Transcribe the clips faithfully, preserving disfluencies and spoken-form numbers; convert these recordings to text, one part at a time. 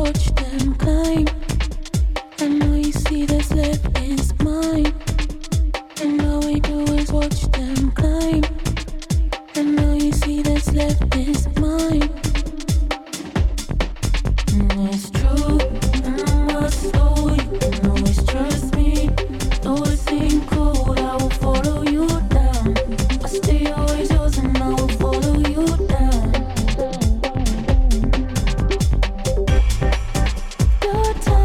watch them climb. I know you see the slip is mine, and all we do is watch them climb. I know you see the slip is mine. And it's true, and I must owe you. And always trust me, always think cold. I will follow you down. I stay always yours, and I will follow you down. Your time.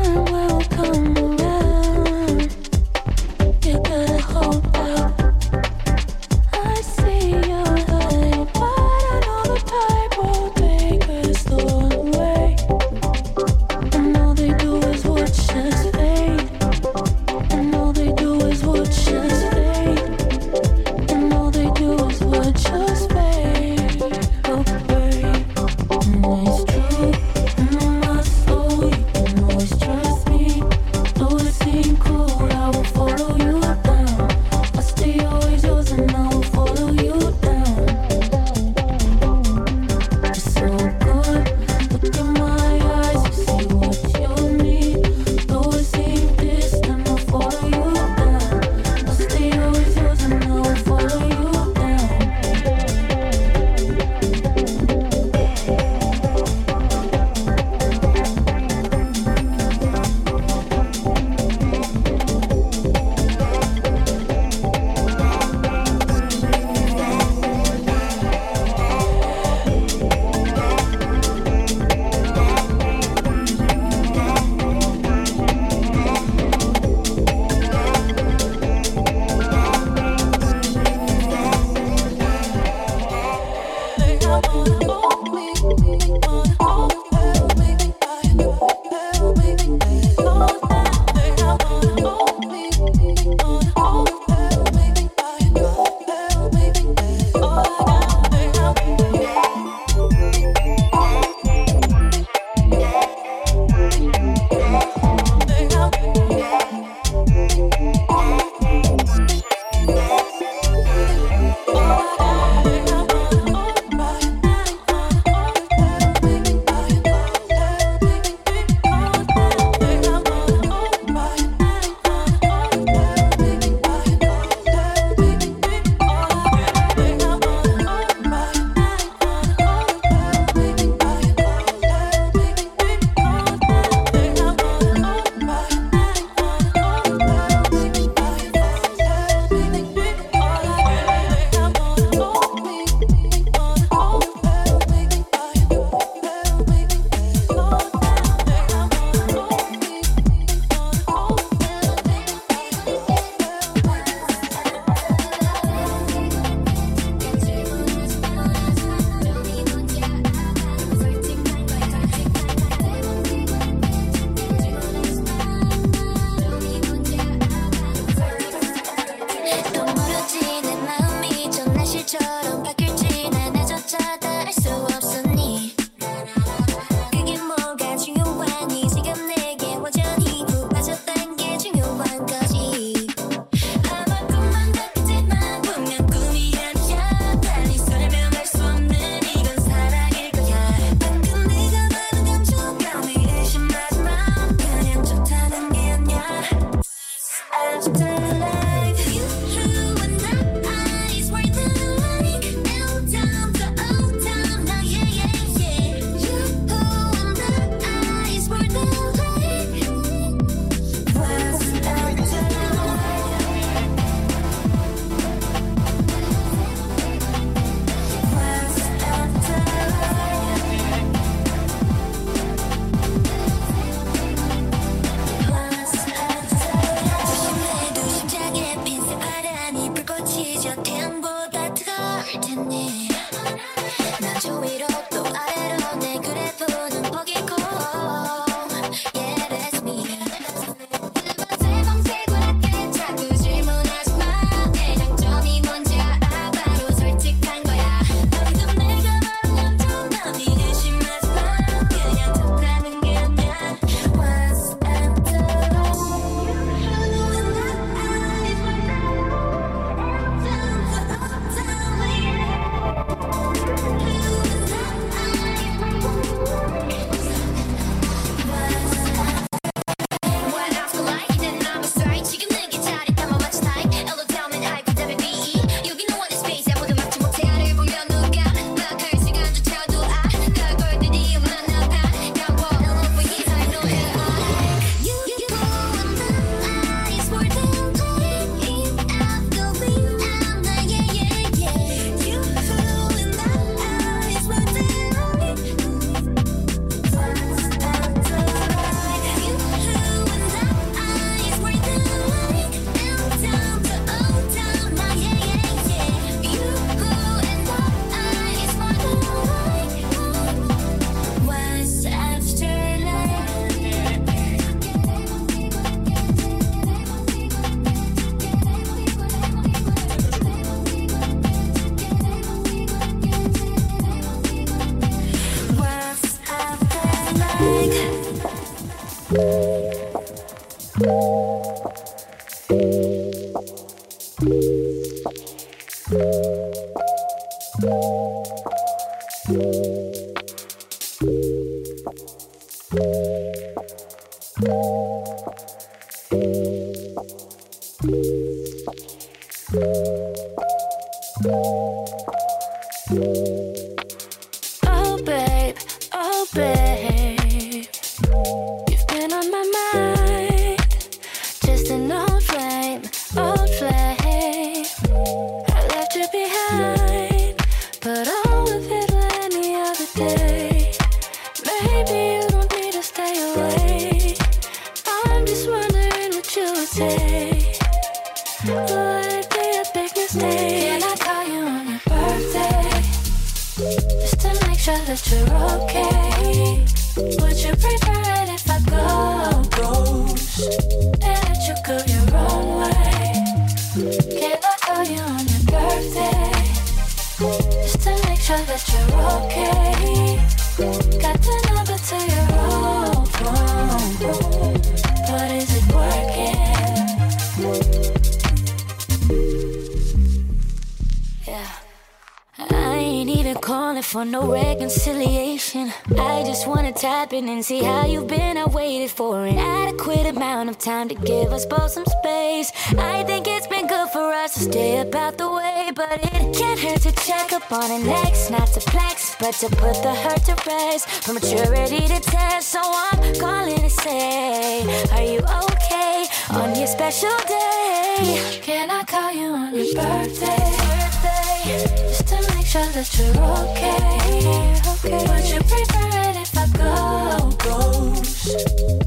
And see how you've been. I waited for an adequate amount of time to give us both some space. I think it's been good for us to stay about the way, but it can't hurt to check up on an ex, not to flex, but to put the hurt to rest, from maturity to test. So I'm calling to say, are you okay on your special day? Can I call you on your birthday? birthday? Just to make sure that you're okay. okay. Would you prefer it? I go ghost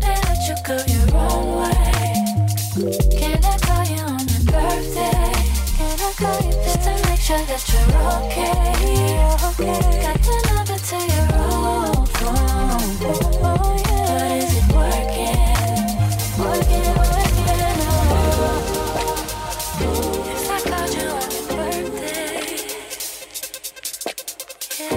and let you go your own way. Can I call you on your birthday? Can I call you just to make sure that you're okay? okay. Got the number to your own phone, oh, oh, yeah. But is it working? Working, working, oh. If I called you on your birthday, yeah.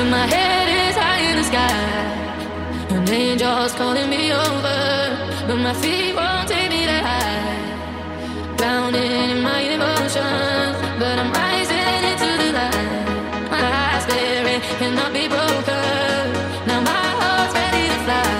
when my head is high in the sky, an angel's calling me over, but my feet won't take me that high. Drowning in my emotions, but I'm rising into the light. My eyes staring cannot be broken. Now my heart's ready to fly.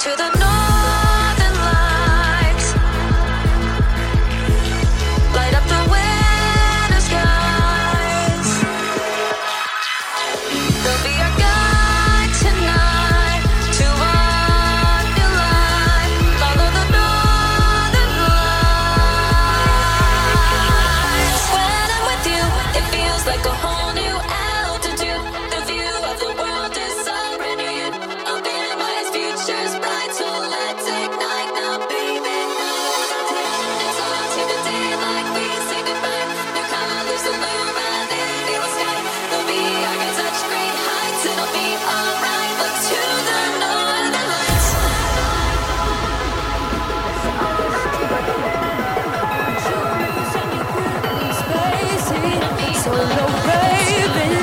to the northern lights. Light up the winter skies. They'll be our guide tonight to our new life. Follow the northern lights. When I'm with you, it feels like a whole new altitude. The view of the world is so renewed. I'll be in my future's bright, so let's ignite now, baby. It's on to the daylight, we say goodbye. New colors illuminating the sky. They'll be, I can touch great heights, it'll be alright. Look to the northern lights. So no raving,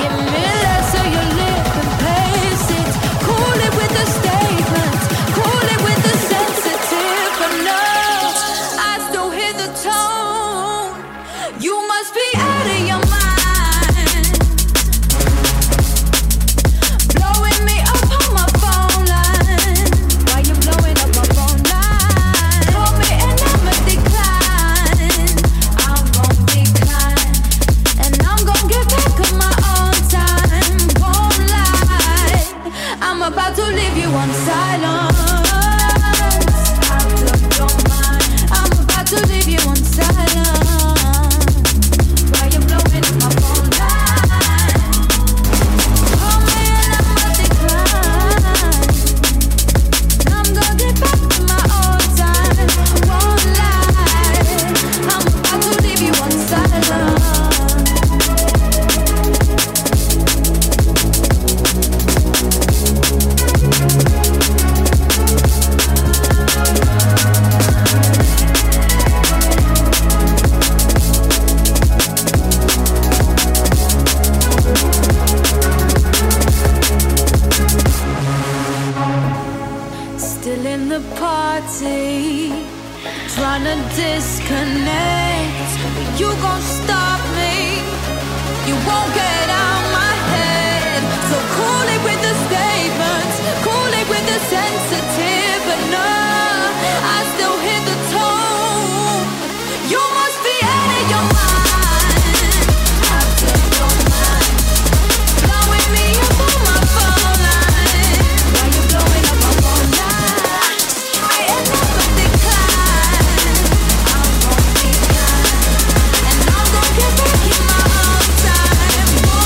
give me less so you live in pace. It's cool it with the statements, cool it with the sensitive. But no, I still hear the tone. You must be out of your mind. Blowing me up on my phone line. Why you blowing up my phone line? Call me and I'm a decline. I'm on decline. And I'm gonna get back on my own time. Won't lie, I'm about to leave you on silence. Out of your mind, I'm about to leave you on silence. Why you blowing up my phone line? Oh man, I'm a decline. I'm gonna get back to my own time. Won't lie, I'm about to leave you on silence. Still in the party, trying to disconnect. But you gon' stop me, you won't get out my head. So cool it with the statements, cool it with the sensitive. But no, I still hear the tone. You must be out of your mind. Out of your mind. Blowing me up on my phone line. Why you blowing up my phone line? I am not a decline. I'm on decline. And I'm gonna get back in my own time.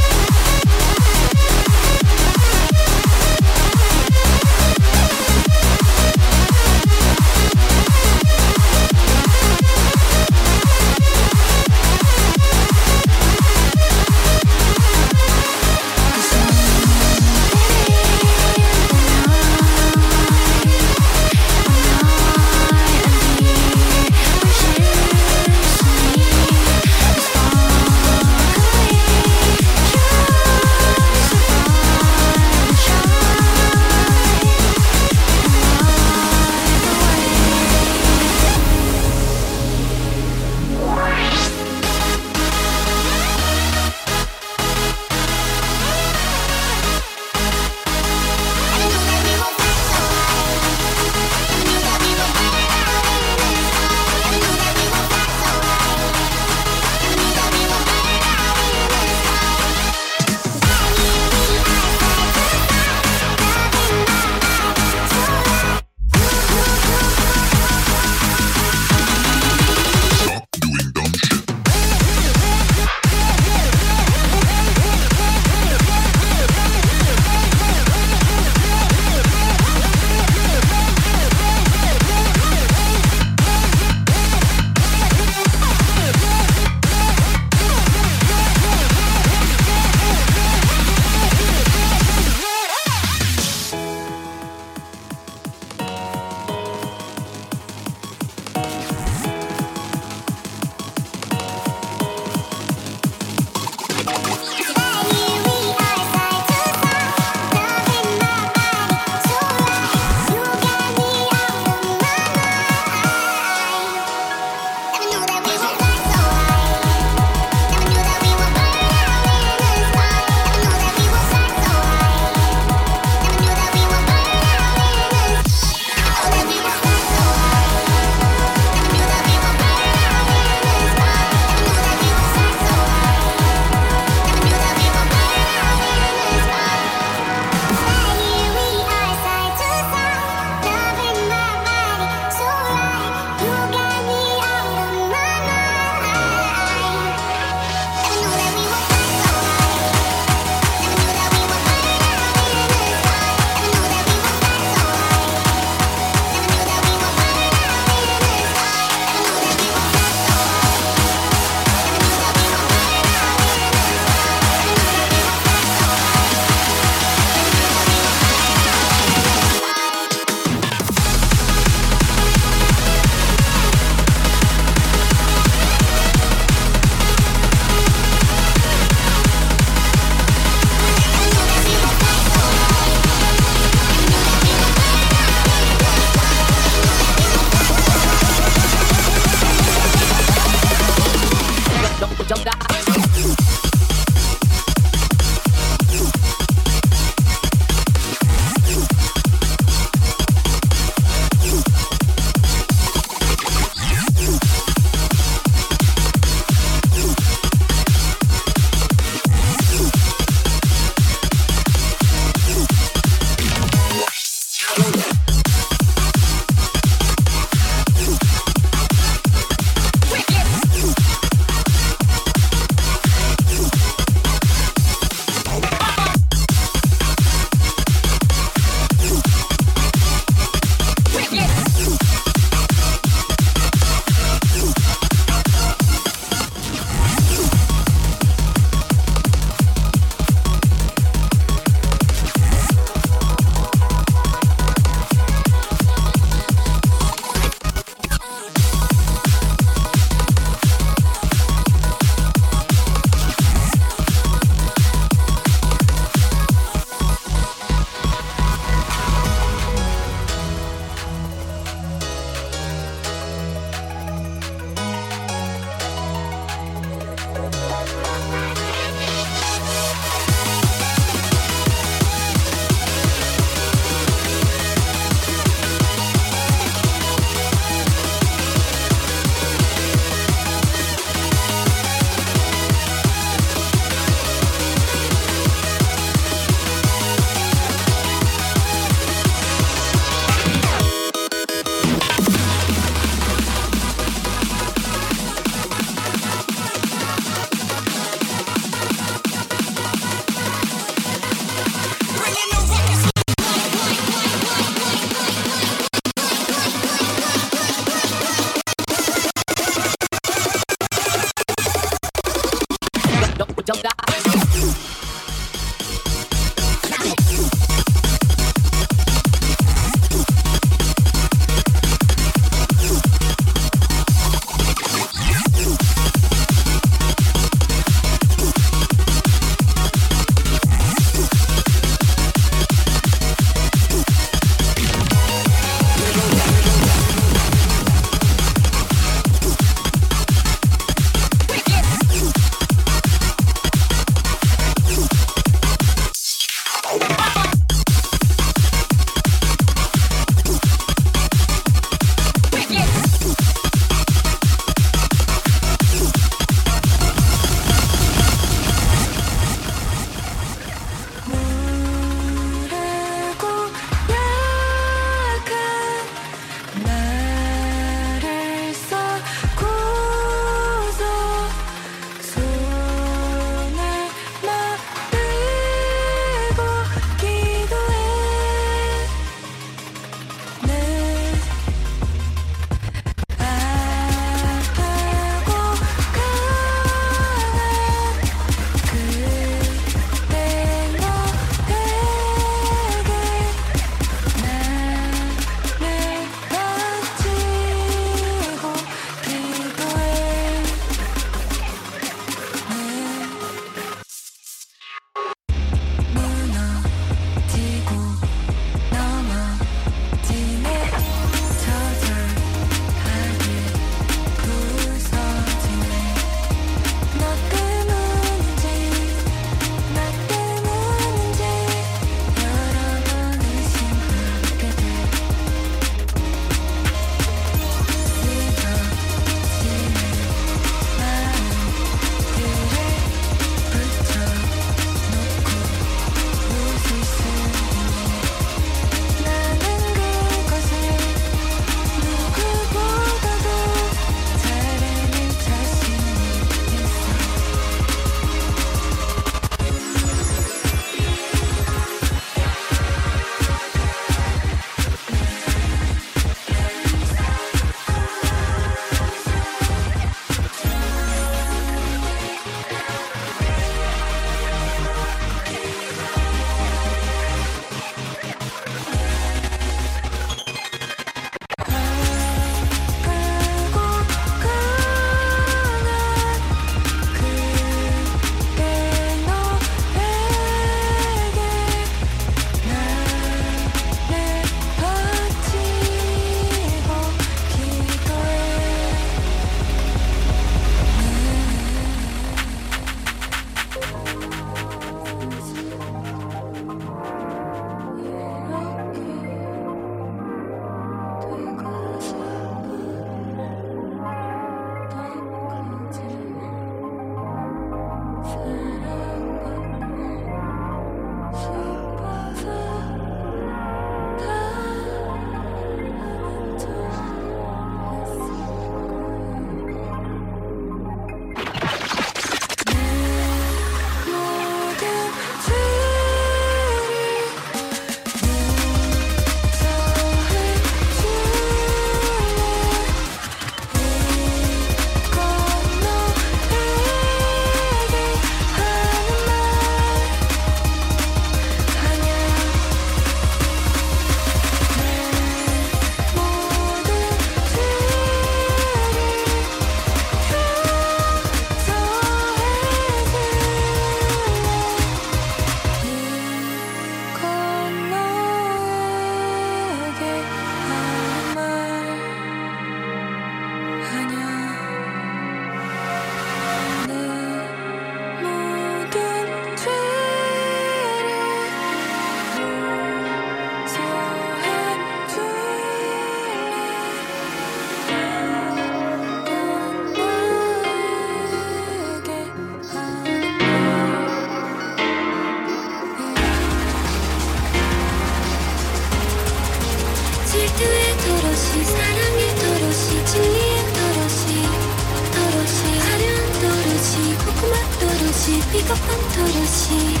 도시 비겁한 도시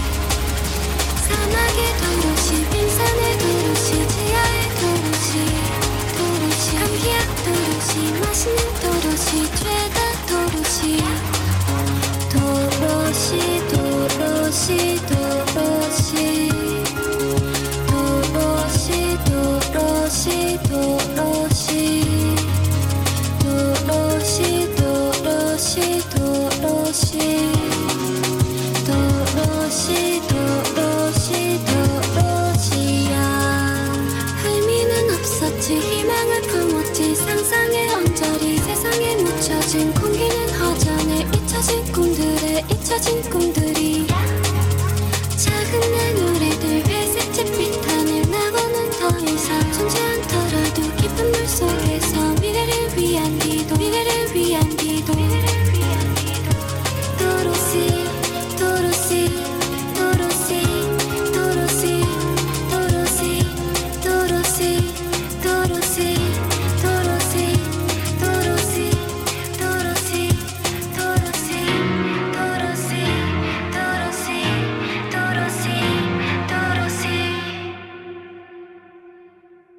사막의 도시 빙산의 도시 지하의 도시 도시 감기약 도시 맛있는 도시 죄다 도시 도시 도시 도시 도시 도시 도시 도시 도시 도시 도시 도시 도시야. 할미는 없었지, 희망을 품었지, 상상의 언저리 세상에 묻혀진